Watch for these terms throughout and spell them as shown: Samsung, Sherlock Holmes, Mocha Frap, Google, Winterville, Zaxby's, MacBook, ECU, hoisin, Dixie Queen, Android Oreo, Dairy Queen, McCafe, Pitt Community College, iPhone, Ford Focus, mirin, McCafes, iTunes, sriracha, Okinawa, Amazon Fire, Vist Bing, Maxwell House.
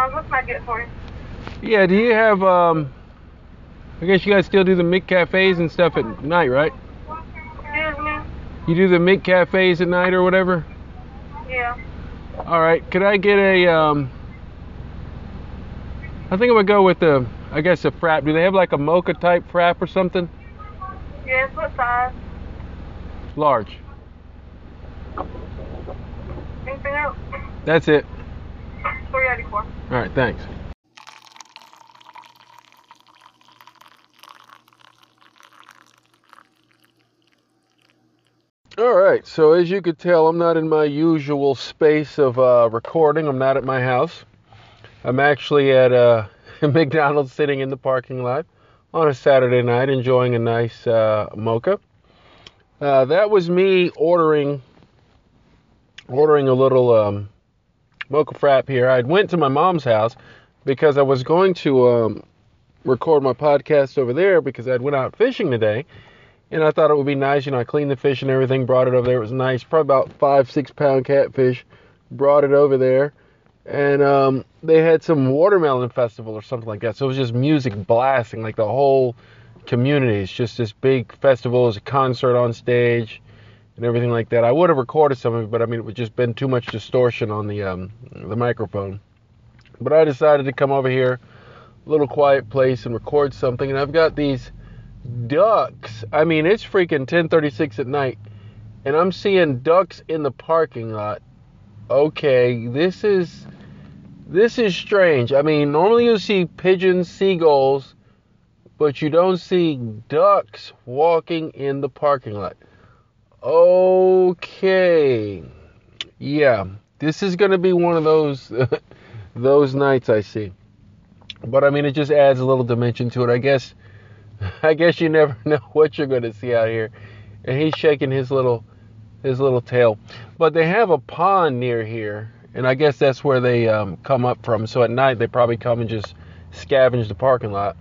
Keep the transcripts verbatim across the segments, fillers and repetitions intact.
sounds. What can I get for you? Yeah, do you have, um, I guess you guys still do the McCafes and stuff at night, right? Excuse me? You do the McCafes at night or whatever? Yeah. All right, could I get a, um, I think I'm going to go with the, I guess a frap. Do they have like a mocha type frap or something? Yes, what size? Large. Anything else? That's it. three eighty-four. All right, thanks. All right, so as you could tell, I'm not in my usual space of uh, recording. I'm not at my house. I'm actually at uh, McDonald's sitting in the parking lot on a Saturday night enjoying a nice uh, mocha. Uh, that was me ordering ordering a little um, mocha frap here. I went to my mom's house because I was going to um, record my podcast over there because I went out fishing today. And I thought it would be nice, you know, I cleaned the fish and everything, brought it over there. It was nice, probably about five, six pound catfish, brought it over there. And um, they had some watermelon festival or something like that. So it was just music blasting, like the whole community. It's just this big festival. It was a concert on stage and everything like that. I would have recorded some of it, but I mean, it would just been too much distortion on the, um, the microphone. But I decided to come over here, a little quiet place, and record something. And I've got these ducks. I mean, it's freaking ten thirty-six at night, and I'm seeing ducks in the parking lot. Okay, this is this is strange. I mean, normally you see pigeons, seagulls, but you don't see ducks walking in the parking lot. Okay, yeah, this is going to be one of those those nights I see. But I mean, it just adds a little dimension to it, I guess. I guess you never know what you're going to see out here. And he's shaking his little his little tail. But they have a pond near here, and I guess that's where they um, come up from. So at night, they probably come and just scavenge the parking lot.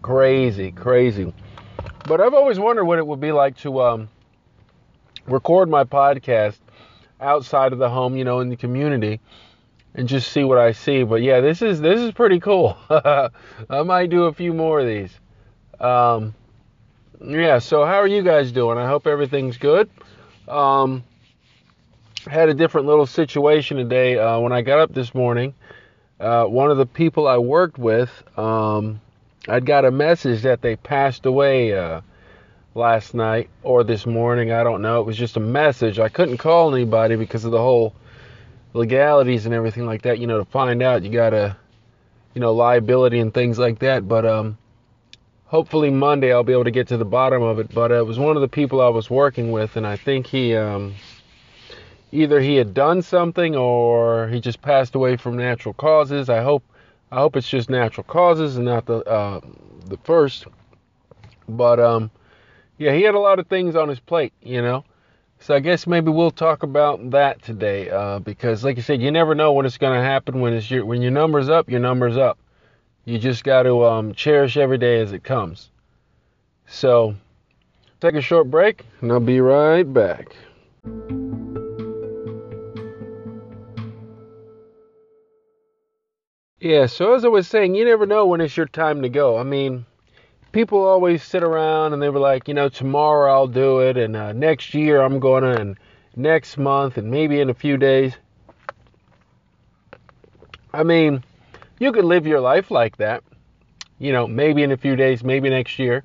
Crazy, crazy. But I've always wondered what it would be like to um, record my podcast outside of the home, you know, in the community, and just see what I see. But yeah, this is this is pretty cool. I might do a few more of these. Um, yeah, so how are you guys doing? I hope everything's good. Um, had a different little situation today. Uh, when I got up this morning, uh, one of the people I worked with, um, I'd got a message that they passed away uh, last night or this morning. I don't know. It was just a message. I couldn't call anybody because of the whole legalities and everything like that, you know, to find out you gotta, you know, liability and things like that. But um, hopefully Monday I'll be able to get to the bottom of it. But uh, it was one of the people I was working with, and I think he, um, either he had done something or he just passed away from natural causes. I hope, I hope it's just natural causes and not the uh, the first. But um, yeah, he had a lot of things on his plate, you know. So I guess maybe we'll talk about that today, uh, because like I said, you never know when it's going to happen. When it's your, when your number's up, your number's up. You just got to um, cherish every day as it comes. So take a short break, and I'll be right back. Yeah, so as I was saying, you never know when it's your time to go. I mean, people always sit around and they were like, you know, tomorrow I'll do it, and uh, next year I'm going to, and next month, and maybe in a few days. I mean, you could live your life like that, you know, maybe in a few days, maybe next year,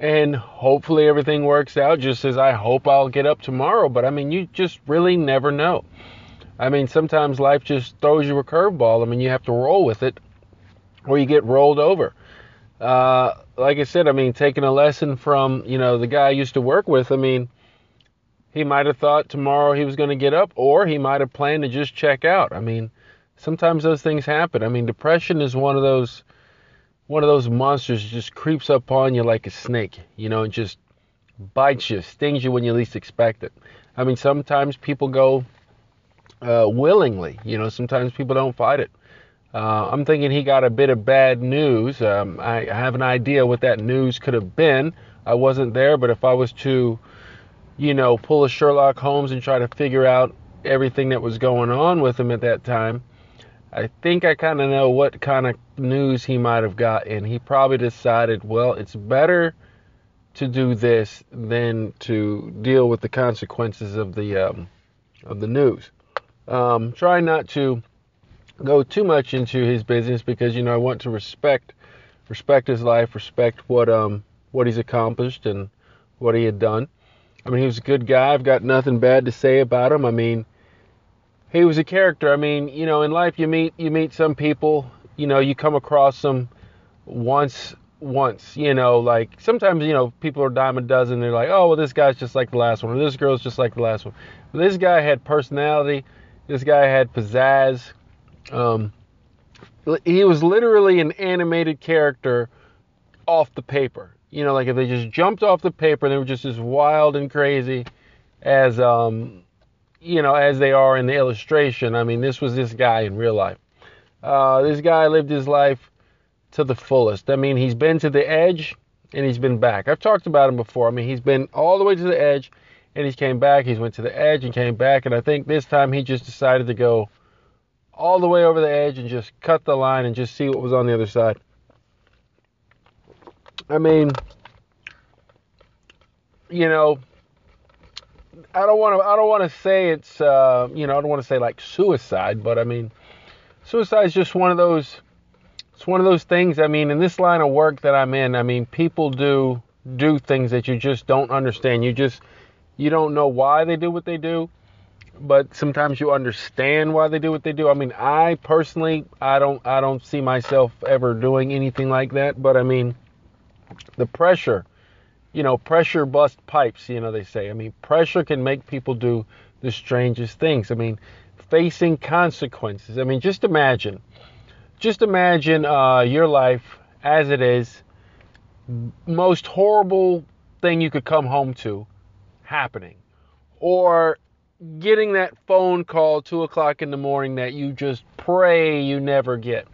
and hopefully everything works out just as I hope I'll get up tomorrow. But I mean, you just really never know. I mean, sometimes life just throws you a curveball. I mean, you have to roll with it or you get rolled over. Uh, like I said, I mean, taking a lesson from, you know, the guy I used to work with. I mean, he might have thought tomorrow he was going to get up, or he might have planned to just check out. I mean, sometimes those things happen. I mean, depression is one of those, one of those monsters that just creeps up on you like a snake, you know, and just bites you, stings you when you least expect it. I mean, sometimes people go uh, willingly, you know, sometimes people don't fight it. Uh, I'm thinking he got a bit of bad news. Um, I, I have an idea what that news could have been. I wasn't there, but if I was to, you know, pull a Sherlock Holmes and try to figure out everything that was going on with him at that time, I think I kind of know what kind of news he might have gotten. He probably decided, well, it's better to do this than to deal with the consequences of the um, of the news. Um, try not to go too much into his business because, you know, I want to respect respect his life, respect what um what he's accomplished and what he had done. I mean, he was a good guy. I've got nothing bad to say about him. I mean, he was a character. I mean, you know, in life you meet you meet some people, you know, you come across them once once, you know, like sometimes, you know, people are a dime a dozen. They're like, oh, well, this guy's just like the last one, or this girl's just like the last one. But this guy had personality. This guy had pizzazz. Um, he was literally an animated character off the paper. You know, like if they just jumped off the paper, they were just as wild and crazy as, um, you know, as they are in the illustration. I mean, this was this guy in real life. Uh, this guy lived his life to the fullest. I mean, he's been to the edge and he's been back. I've talked about him before. I mean, he's been all the way to the edge and he came back. He's went to the edge and came back. And I think this time he just decided to go all the way over the edge and just cut the line and just see what was on the other side. I mean, you know, I don't want to, I don't want to say it's, uh, you know, I don't want to say like suicide, but I mean, suicide is just one of those, it's one of those things. I mean, in this line of work that I'm in, I mean, people do, do things that you just don't understand. You just, you don't know why they do what they do. But sometimes you understand why they do what they do. I mean, I personally, I don't, I don't see myself ever doing anything like that. But I mean, the pressure, you know, pressure bust pipes, you know, they say. I mean, pressure can make people do the strangest things. I mean, facing consequences. I mean, just imagine, just imagine uh, your life as it is. Most horrible thing you could come home to happening, or getting that phone call two o'clock in the morning that you just pray you never get,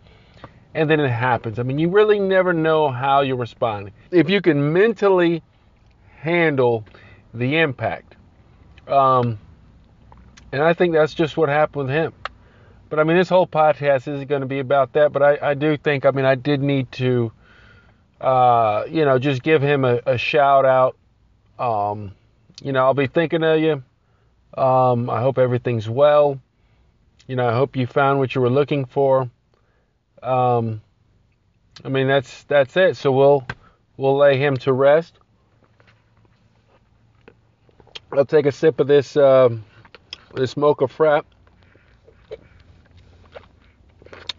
and then it happens. I mean, you really never know how you're responding. If you can mentally handle the impact, um, and I think that's just what happened with him. But I mean, this whole podcast isn't going to be about that. But I, I do think, I mean, I did need to, uh, you know, just give him a, a shout out. Um, you know, I'll be thinking of you. Um, I hope everything's well. You know, I hope you found what you were looking for. Um, I mean, that's, that's it. So we'll, we'll lay him to rest. I'll take a sip of this, um, this Mocha Frap.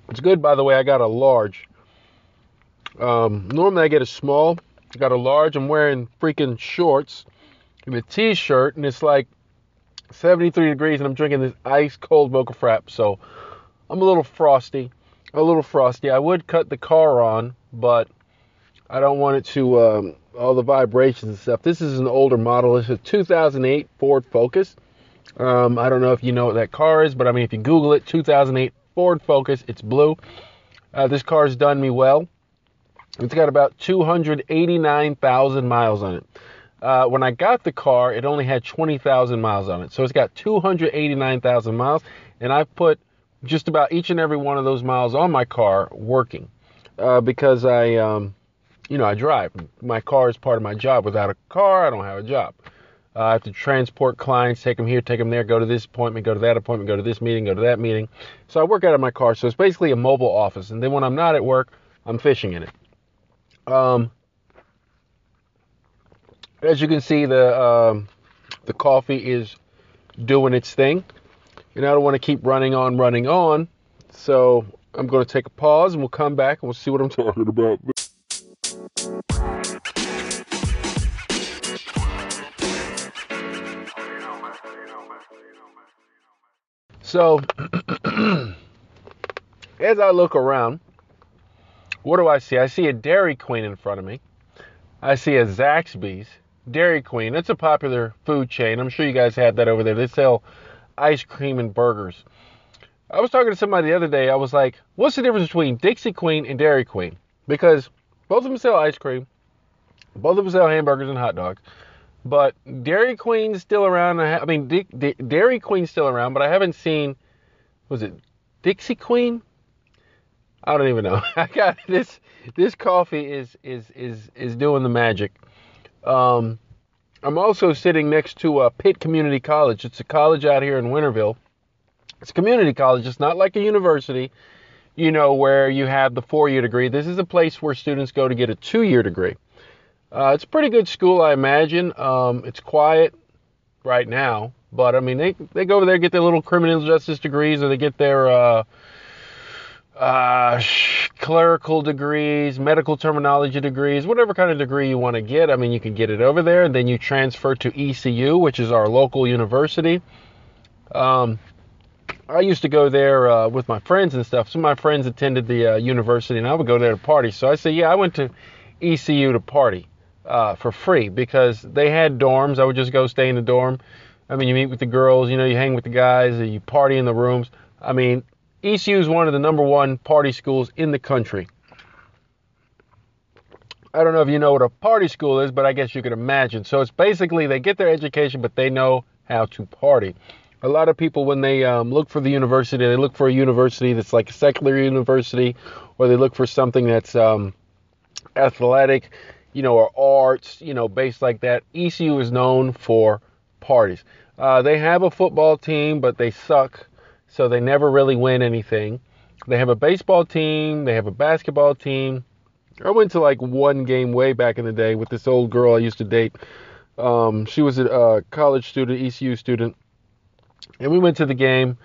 It's good, by the way. I got a large. Um, normally I get a small. I got a large. I'm wearing freaking shorts and a t-shirt, and it's like seventy-three degrees, and I'm drinking this ice cold Mocha Frap, so I'm a little frosty, a little frosty. I would cut the car on, but I don't want it to, um, all the vibrations and stuff. This is an older model. It's a two thousand eight Ford Focus. Um, I don't know if you know what that car is, but I mean, if you Google it, two thousand eight Ford Focus, it's blue. Uh, this car's done me well. It's got about two hundred eighty-nine thousand miles on it. Uh, when I got the car, it only had twenty thousand miles on it. So it's got two hundred eighty-nine thousand miles, and I put just about each and every one of those miles on my car working, uh, because I, um, you know, I drive. My car is part of my job. Without a car, I don't have a job. Uh, I have to transport clients, take them here, take them there, go to this appointment, go to that appointment, go to this meeting, go to that meeting. So I work out of my car. So it's basically a mobile office. And then when I'm not at work, I'm fishing in it. Um, As you can see, the um, the coffee is doing its thing, and I don't want to keep running on, running on, so I'm going to take a pause, and we'll come back, and we'll see what I'm talking about. So, as I look around, what do I see? I see a Dairy Queen in front of me. I see a Zaxby's. Dairy Queen, that's a popular food chain. I'm sure you guys have that over there. They sell ice cream and burgers. I was talking to somebody the other day. I was like, what's the difference between Dixie Queen and Dairy Queen? Because both of them sell ice cream. Both of them sell hamburgers and hot dogs. But Dairy Queen's still around. I mean, D- D- Dairy Queen's still around, but I haven't seen, was it Dixie Queen? I don't even know. I got this. This coffee is is is is doing the magic. Um, I'm also sitting next to uh, Pitt Community College. It's a college out here in Winterville. It's a community college. It's not like a university, you know, where you have the four-year degree. This is a place where students go to get a two-year degree. Uh, it's a pretty good school, I imagine. Um, it's quiet right now, but I mean, they they go over there, get their little criminal justice degrees, or they get their uh, uh, clerical degrees, medical terminology degrees, whatever kind of degree you want to get. I mean, you can get it over there, and then you transfer to E C U, which is our local university. Um, I used to go there uh, with my friends and stuff. Some of my friends attended the uh, university, and I would go there to party. So I said, yeah, I went to E C U to party. Uh, for free, because they had dorms. I would just go stay in the dorm. I mean, you meet with the girls, you know, you hang with the guys, you party in the rooms. I mean, E C U is one of the number one party schools in the country. I don't know if you know what a party school is, but I guess you could imagine. So it's basically they get their education, but they know how to party. A lot of people, when they um, look for the university, they look for a university that's like a secular university, or they look for something that's um, athletic, you know, or arts, you know, based like that. E C U is known for parties. Uh, they have a football team, but they suck, so they never really win anything. They have a baseball team. They have a basketball team. I went to, like, one game way back in the day with this old girl I used to date. Um, she was a uh, college student, E C U student, and we went to the game.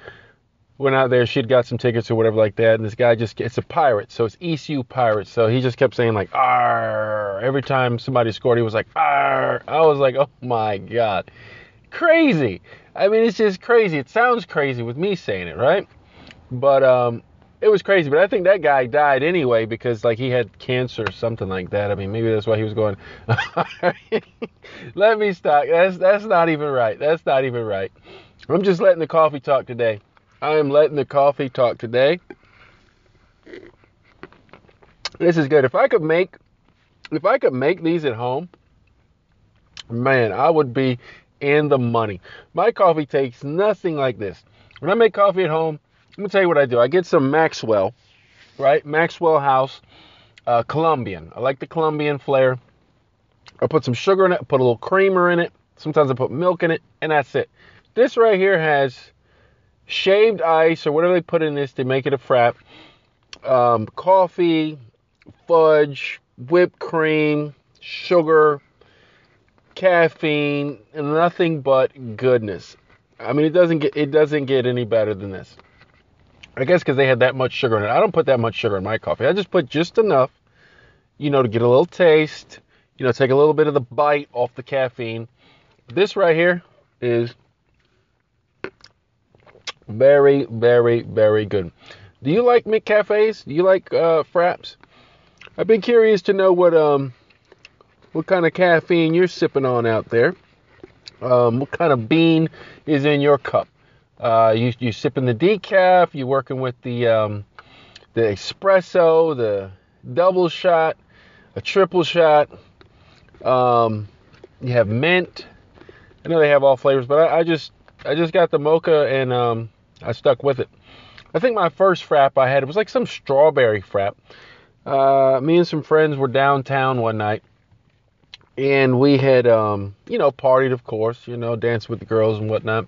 Went out there, she'd got some tickets or whatever like that, and this guy just, it's a pirate, so it's E C U Pirates, so he just kept saying, like, arr, every time somebody scored, he was like, arr. I was like, oh my God, crazy. I mean, it's just crazy. It sounds crazy with me saying it, right? But um, it was crazy, but I think that guy died anyway, because, like, he had cancer or something like that. I mean, maybe that's why he was going, let me stop, that's, that's not even right, that's not even right. I'm just letting the coffee talk today. I am letting the coffee talk today. This is good. If I could make, if I could make these at home, man, I would be in the money. My coffee takes nothing like this. When I make coffee at home, let me tell you what I do. I get some Maxwell, right? Maxwell House, uh, Colombian. I like the Colombian flair. I put some sugar in it. I put a little creamer in it. Sometimes I put milk in it, and that's it. This right here has shaved ice, or whatever they put in this to make it a frap, um, coffee, fudge, whipped cream, sugar, caffeine, and nothing but goodness. I mean, it doesn't get it doesn't get any better than this. I guess because they had that much sugar in it. I don't put that much sugar in my coffee. I just put just enough, you know, to get a little taste, you know, take a little bit of the bite off the caffeine. This right here is very, very, very good. Do you like McCafes? Do you like uh, fraps? I've been curious to know what um what kind of caffeine you're sipping on out there. Um, what kind of bean is in your cup? Uh, you you sipping the decaf? You working with the um the espresso, the double shot, a triple shot? Um, you have mint. I know they have all flavors, but I, I just I just got the mocha and um. I stuck with it. I think my first frap I had, it was like some strawberry frap. Uh, me and some friends were downtown one night, and we had, um, you know, partied, of course, you know, danced with the girls and whatnot.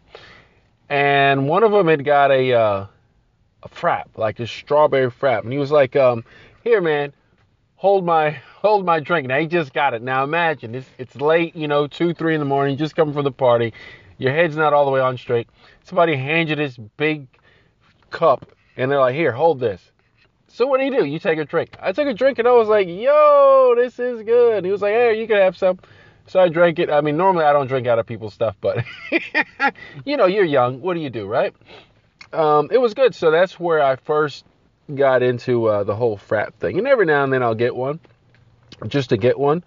And one of them had got a, uh, a frap, like a strawberry frap. And he was like, um, here, man, hold my, hold my drink. Now, he just got it. Now, imagine, it's, it's late, you know, two, three in the morning, just coming from the party. Your head's not all the way on straight. Somebody hands you this big cup, and they're like, here, hold this. So what do you do? You take a drink. I took a drink, and I was like, yo, this is good. And he was like, hey, you can have some. So I drank it. I mean, normally I don't drink out of people's stuff, but, you know, you're young. What do you do, right? Um, it was good. So that's where I first got into uh, the whole frap thing. And every now and then I'll get one, just to get one.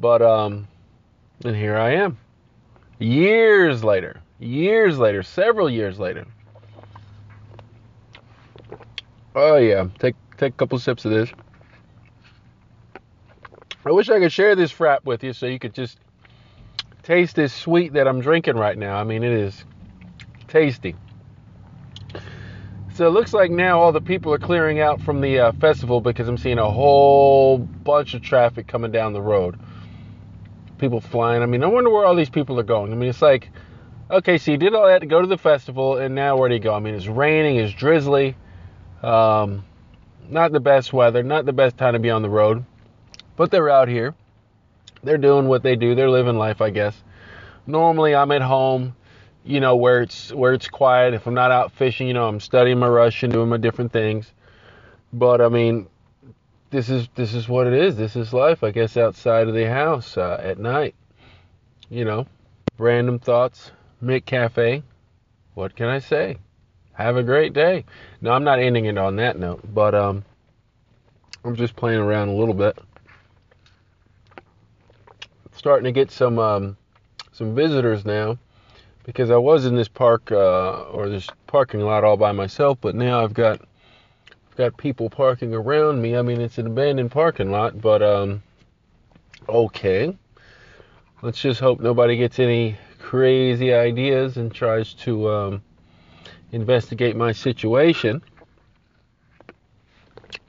But, um, and here I am. Years later, years later, several years later. Oh yeah, take take a couple sips of this. I wish I could share this frap with you so you could just taste this sweet that I'm drinking right now. I mean, it is tasty. So it looks like now all the people are clearing out from the uh, festival, because I'm seeing a whole bunch of traffic coming down the road. People flying. I mean, I wonder where all these people are going. I mean, it's like, okay, so you did all that to go to the festival, and now where do you go? I mean, it's raining, it's drizzly. Um, not the best weather, not the best time to be on the road. But they're out here. They're doing what they do. They're living life, I guess. Normally, I'm at home, you know, where it's where it's quiet. If I'm not out fishing, you know, I'm studying my Russian, doing my different things. But I mean, this is this is what it is. This is life, I guess, outside of the house uh, at night. You know, random thoughts. McCafe. What can I say? Have a great day. No, I'm not ending it on that note, but um, I'm just playing around a little bit. Starting to get some um, some visitors now, because I was in this park uh, or this parking lot all by myself, but now I've got I've got people parking around me. I mean, it's an abandoned parking lot, but um, okay. Let's just hope nobody gets any crazy ideas and tries to um, investigate my situation.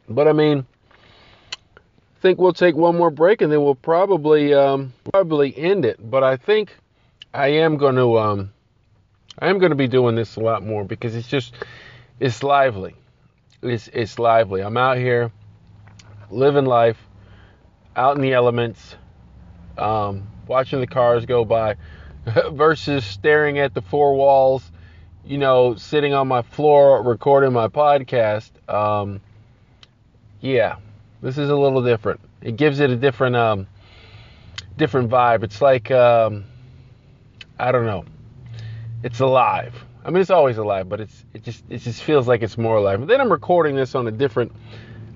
But I mean, I think we'll take one more break and then we'll probably um, probably end it. But I think I am going to um, I am going to be doing this a lot more, because it's just it's lively. It's it's lively. I'm out here living life, out in the elements, um, watching the cars go by, versus staring at the four walls. You know, sitting on my floor recording my podcast. Um, yeah. This is a little different. It gives it a different um, different vibe. It's like, um, I don't know. It's alive. I mean, it's always alive, but it's it just it just feels like it's more alive. But then I'm recording this on a different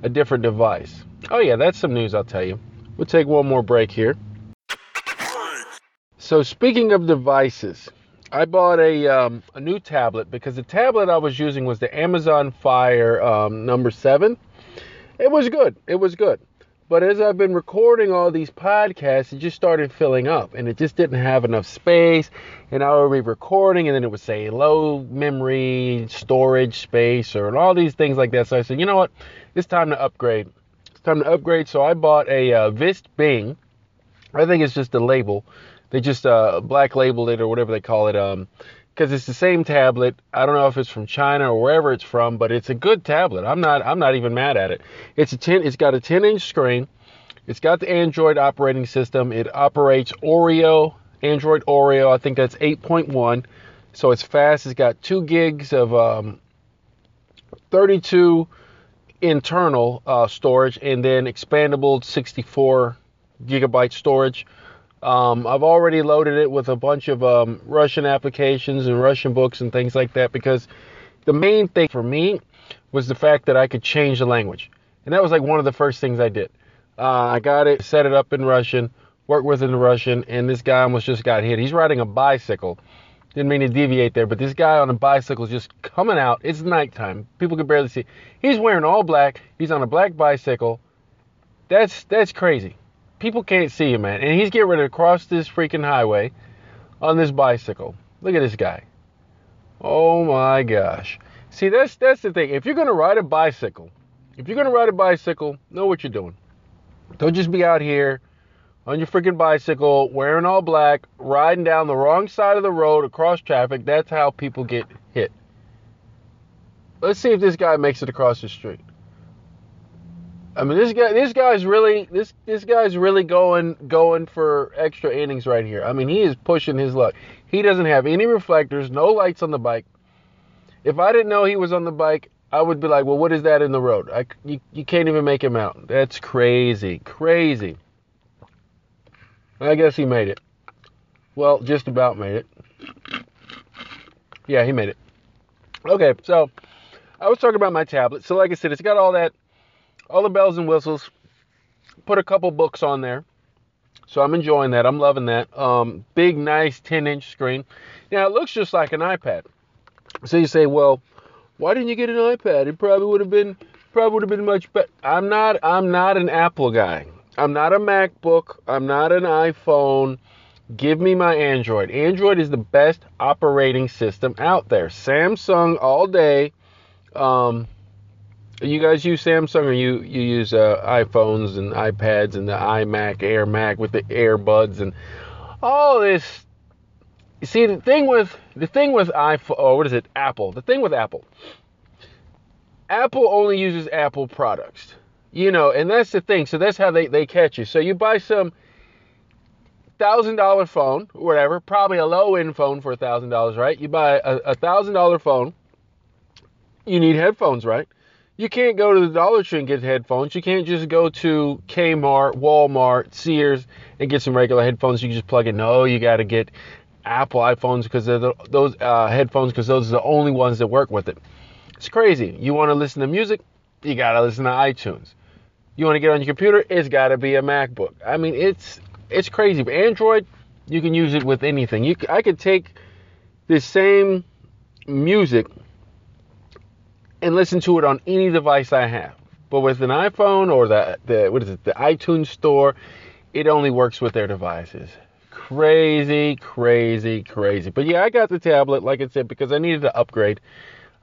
a different device. Oh yeah, that's some news I'll tell you. We'll take one more break here. So speaking of devices, I bought a um, a new tablet, because the tablet I was using was the Amazon Fire um, number seven. It was good. It was good. But as I've been recording all these podcasts, it just started filling up. And it just didn't have enough space. And I would be recording, and then it would say low memory storage space, or and all these things like that. So I said, you know what? It's time to upgrade. It's time to upgrade. So I bought a uh, Vist Bing. I think it's just a label. They just uh, black labeled it, or whatever they call it. Um, because it's the same tablet. I don't know if it's from China or wherever it's from, but it's a good tablet. I'm not I'm not even mad at it. It's a ten it's got a ten-inch screen. It's got the Android operating system. It operates Oreo, Android Oreo. I think that's eight point one. So it's fast. It's got two gigs of um, thirty-two internal uh, storage, and then expandable sixty-four gigabyte storage. Um, I've already loaded it with a bunch of um, Russian applications and Russian books and things like that, because the main thing for me was the fact that I could change the language. And that was like one of the first things I did. Uh, I got it, set it up in Russian, worked with it in Russian, and this guy almost just got hit. He's riding a bicycle. Didn't mean to deviate there, but this guy on a bicycle is just coming out. It's nighttime. People can barely see. He's wearing all black. He's on a black bicycle. That's that's crazy. People can't see him, man. And he's getting ready to cross this freaking highway on this bicycle. Look at this guy. Oh, my gosh. See, that's that's the thing. If you're going to ride a bicycle, if you're going to ride a bicycle, know what you're doing. Don't just be out here on your freaking bicycle, wearing all black, riding down the wrong side of the road across traffic. That's how people get hit. Let's see if this guy makes it across the street. I mean, this guy, this guy's really, this this guy's really going going for extra innings right here. I mean, he is pushing his luck. He doesn't have any reflectors, no lights on the bike. If I didn't know he was on the bike, I would be like, well, what is that in the road? I, you, you can't even make him out. That's crazy, crazy. I guess he made it. Well, just about made it. Yeah, he made it. Okay, so I was talking about my tablet. So like I said, it's got all that. All the bells and whistles. Put a couple books on there. So I'm enjoying that. I'm loving that. Um, big, nice ten-inch screen. Now, it looks just like an iPad. So you say, well, why didn't you get an iPad? It probably would have been probably would have been much better. I'm not, I'm not an Apple guy. I'm not a MacBook. I'm not an iPhone. Give me my Android. Android is the best operating system out there. Samsung all day. Um, you guys use Samsung, or you you use uh, iPhones and iPads and the iMac, Air Mac with the AirBuds and all this. You see, the thing with the thing with iPhone, oh, what is it? Apple. The thing with Apple. Apple only uses Apple products, you know, and that's the thing. So that's how they, they catch you. So you buy some one thousand dollar phone, whatever, probably a low-end phone for one thousand dollars, right? You buy a one thousand dollar phone, you need headphones, right? You can't go to the Dollar Tree and get headphones. You can't just go to Kmart, Walmart, Sears, and get some regular headphones. You can just plug in. No, you got to get Apple iPhones because they're the, those uh, headphones, because those are the only ones that work with it. It's crazy. You want to listen to music? You got to listen to iTunes. You want to get on your computer? It's got to be a MacBook. I mean, it's it's crazy. But Android, you can use it with anything. You, I could take this same music and listen to it on any device I have. But with an iPhone or the, the what is it, the iTunes store, it only works with their devices. Crazy, crazy, crazy. But yeah, I got the tablet, like I said, because I needed to upgrade.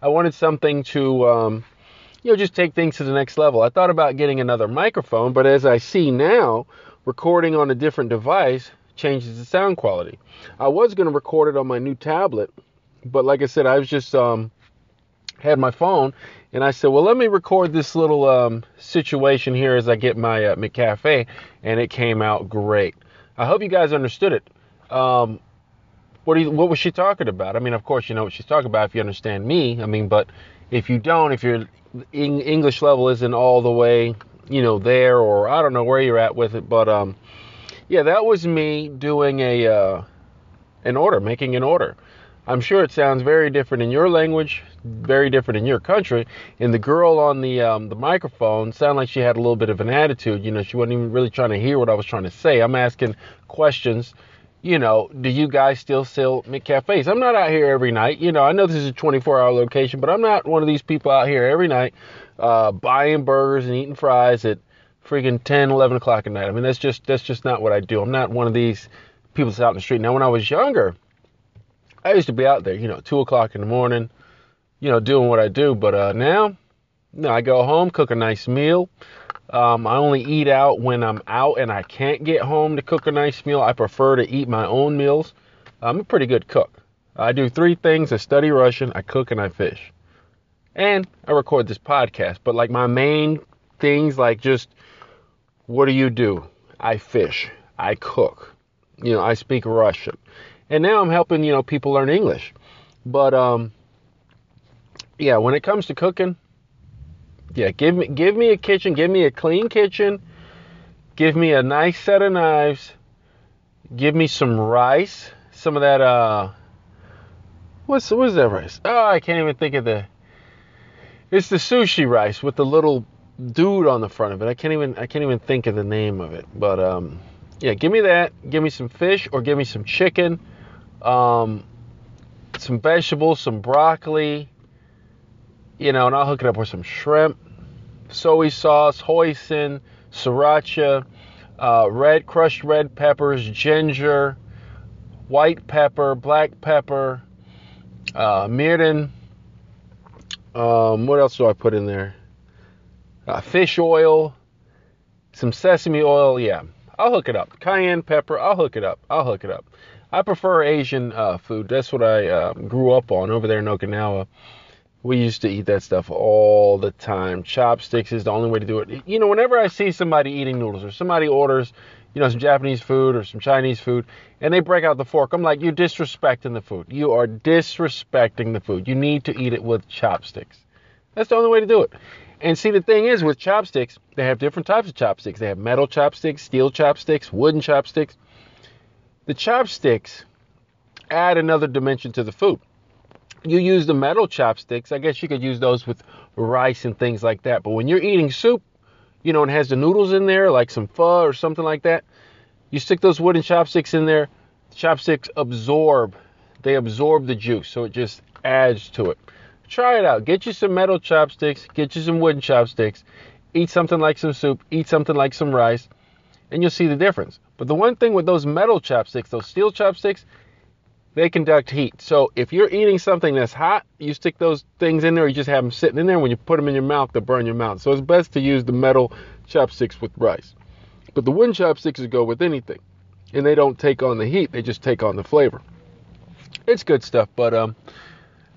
I wanted something to, um, you know, just take things to the next level. I thought about getting another microphone, but as I see now, recording on a different device changes the sound quality. I was going to record it on my new tablet, but like I said, I was just um, had my phone, and I said, well, let me record this little um, situation here as I get my uh, McCafe, and it came out great. I hope you guys understood it. Um, What, do you, what was she talking about? I mean, of course, you know what she's talking about if you understand me. I mean, but if you don't, if your English level isn't all the way, you know, there, or I don't know where you're at with it. But, um, yeah, that was me doing a uh, an order, making an order. I'm sure it sounds very different in your language, very different in your country. And the girl on the um, the microphone sounded like she had a little bit of an attitude. You know, she wasn't even really trying to hear what I was trying to say. I'm asking questions. You know, do you guys still sell McCafes? I'm not out here every night. You know, I know this is a twenty-four hour location, but I'm not one of these people out here every night uh, buying burgers and eating fries at freaking ten, eleven o'clock at night. I mean, that's just that's just not what I do. I'm not one of these people that's out in the street. Now, when I was younger, I used to be out there, you know, two o'clock in the morning, you know, doing what I do. But uh, now, no, I go home, cook a nice meal. Um, I only eat out when I'm out and I can't get home to cook a nice meal. I prefer to eat my own meals. I'm a pretty good cook. I do three things. I study Russian, I cook, and I fish. And I record this podcast. But like my main things, like just, what do you do? I fish. I cook. You know, I speak Russian. And now I'm helping, you know, people learn English. But, um, yeah, when it comes to cooking... Yeah, give me give me a kitchen, give me a clean kitchen, give me a nice set of knives, give me some rice, some of that, uh, what's, what's that rice? Oh, I can't even think of the, it's the sushi rice with the little dude on the front of it. I can't even, I can't even think of the name of it, but, um, yeah, give me that, give me some fish or give me some chicken, um, some vegetables, some broccoli. You know, and I'll hook it up with some shrimp, soy sauce, hoisin, sriracha, uh, red crushed red peppers, ginger, white pepper, black pepper, uh, mirin. Um, what else do I put in there? Uh, fish oil, some sesame oil. Yeah, I'll hook it up. Cayenne pepper. I'll hook it up. I'll hook it up. I prefer Asian uh, food. That's what I uh, grew up on over there in Okinawa. We used to eat that stuff all the time. Chopsticks is the only way to do it. You know, whenever I see somebody eating noodles or somebody orders, you know, some Japanese food or some Chinese food, and they break out the fork, I'm like, you're disrespecting the food. You are disrespecting the food. You need to eat it with chopsticks. That's the only way to do it. And see, the thing is, with chopsticks, they have different types of chopsticks. They have metal chopsticks, steel chopsticks, wooden chopsticks. The chopsticks add another dimension to the food. You use the metal chopsticks. I guess you could use those with rice and things like that. But when you're eating soup, you know, and has the noodles in there, like some pho or something like that, you stick those wooden chopsticks in there. The chopsticks absorb. They absorb the juice, so it just adds to it. Try it out. Get you some metal chopsticks. Get you some wooden chopsticks. Eat something like some soup. Eat something like some rice, and you'll see the difference. But the one thing with those metal chopsticks, those steel chopsticks, they conduct heat. So if you're eating something that's hot, you stick those things in there, you just have them sitting in there. When you put them in your mouth, they'll burn your mouth. So it's best to use the metal chopsticks with rice. But the wooden chopsticks go with anything. And they don't take on the heat, they just take on the flavor. It's good stuff, but um,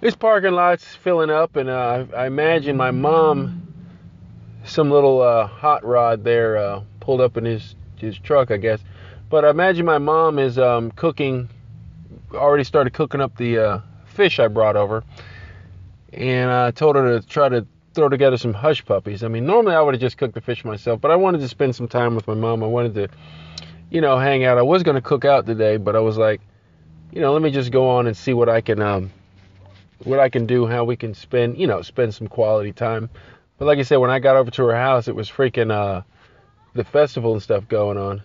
this parking lot's filling up, and uh, I imagine my mom, some little uh, hot rod there, uh, pulled up in his, his truck, I guess. But I imagine my mom is um, cooking, already started cooking up the uh, fish I brought over. And I told her to try to throw together some hush puppies. I mean, normally I would have just cooked the fish myself, but I wanted to spend some time with my mom. I wanted to, you know, hang out. I was going to cook out today, but I was like, you know, let me just go on and see what I can, um, what I can do, how we can spend, you know, spend some quality time. But like I said, when I got over to her house, it was freaking uh, the festival and stuff going on.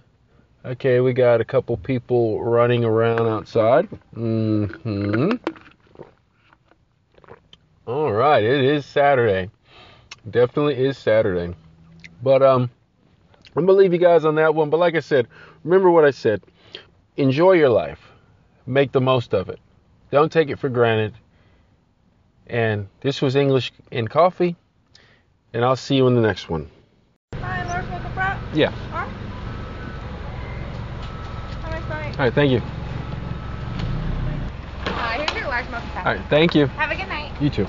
Okay, we got a couple people running around outside. Mm-hmm. All right, it is Saturday. Definitely is Saturday. But um, I'm gonna leave you guys on that one. But like I said, remember what I said. Enjoy your life. Make the most of it. Don't take it for granted. And this was English and Coffee. And I'll see you in the next one. Hi, Lord Mocha Frap. Yeah. All right. All right, thank you. Uh, here's your large Mocha Frap. All right, thank you. Have a good night. You too.